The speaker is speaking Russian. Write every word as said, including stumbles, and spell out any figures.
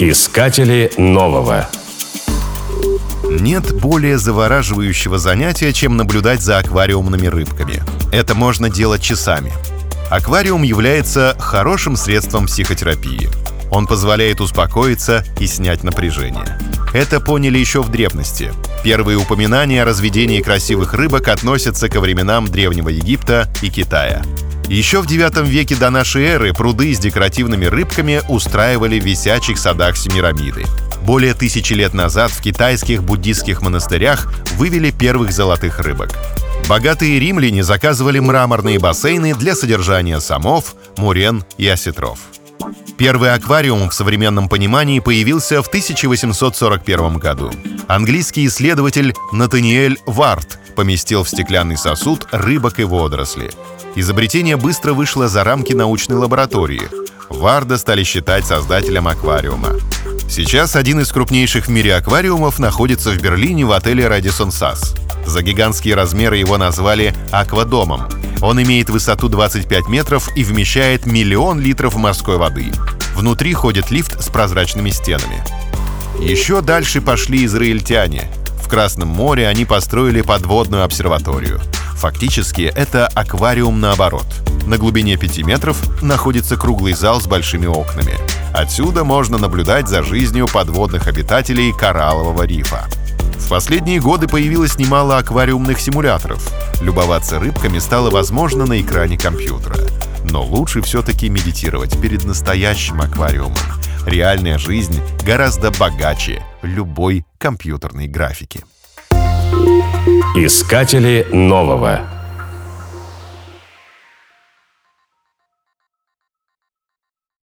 Искатели нового. Нет более завораживающего занятия, чем наблюдать за аквариумными рыбками. Это можно делать часами. Аквариум является хорошим средством психотерапии. Он позволяет успокоиться и снять напряжение. Это поняли еще в древности. Первые упоминания о разведении красивых рыбок относятся ко временам Древнего Египта и Китая. Еще в девятом веке до нашей эры пруды с декоративными рыбками устраивали в висячих садах Семирамиды. Более тысячи лет назад в китайских буддистских монастырях вывели первых золотых рыбок. Богатые римляне заказывали мраморные бассейны для содержания самов, мурен и осетров. Первый аквариум в современном понимании появился в тысяча восемьсот сорок первом году. Английский исследователь Натаниэль Варт поместил в стеклянный сосуд рыбок и водоросли. Изобретение быстро вышло за рамки научной лаборатории. Варда стали считать создателем аквариума. Сейчас один из крупнейших в мире аквариумов находится в Берлине в отеле «Радисон Сас». За гигантские размеры его назвали «Аквадомом». Он имеет высоту двадцать пять метров и вмещает миллион литров морской воды. Внутри ходит лифт с прозрачными стенами. Еще дальше пошли израильтяне. В Красном море они построили подводную обсерваторию. Фактически это аквариум наоборот. На глубине пяти метров находится круглый зал с большими окнами. Отсюда можно наблюдать за жизнью подводных обитателей кораллового рифа. В последние годы появилось немало аквариумных симуляторов. Любоваться рыбками стало возможно на экране компьютера. Но лучше все-таки медитировать перед настоящим аквариумом. Реальная жизнь гораздо богаче любой компьютерной графики. Искатели нового.